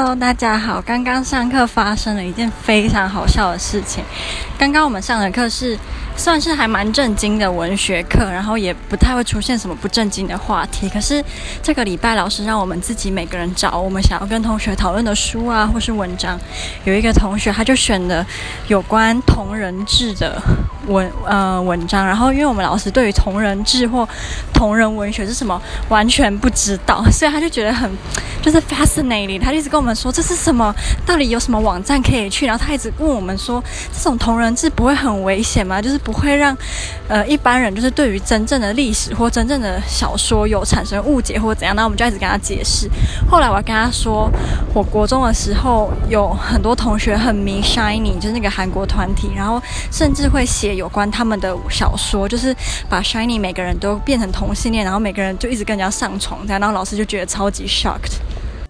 Hello， 大家好。刚刚上课发生了一件非常好笑的事情。刚刚我们上的课是算是还蛮正经的文学课，然后也不太会出现什么不正经的话题。可是这个礼拜老师让我们自己每个人找我们想要跟同学讨论的书啊，或是文章。有一个同学他就选了有关同人志的文章，然后因为我们老师对于同人志或同人文学是什么完全不知道，所以他就觉得很fascinating， 他就一直跟我们说这是什么，到底有什么网站可以去，然后他一直问我们说这种同人志不会很危险吗？就是不会让一般人就是对于真正的历史或真正的小说有产生误解或怎样。然后我们就一直跟他解释。后来我还跟他说，我国中的时候有很多同学很迷 Shiny， 就是那个韩国团体，然后甚至会写有关他们的小说，就是把 Shiny 每个人都变成同性恋，然后每个人就一直跟人家上床这样。然后老师就觉得超级 shocked。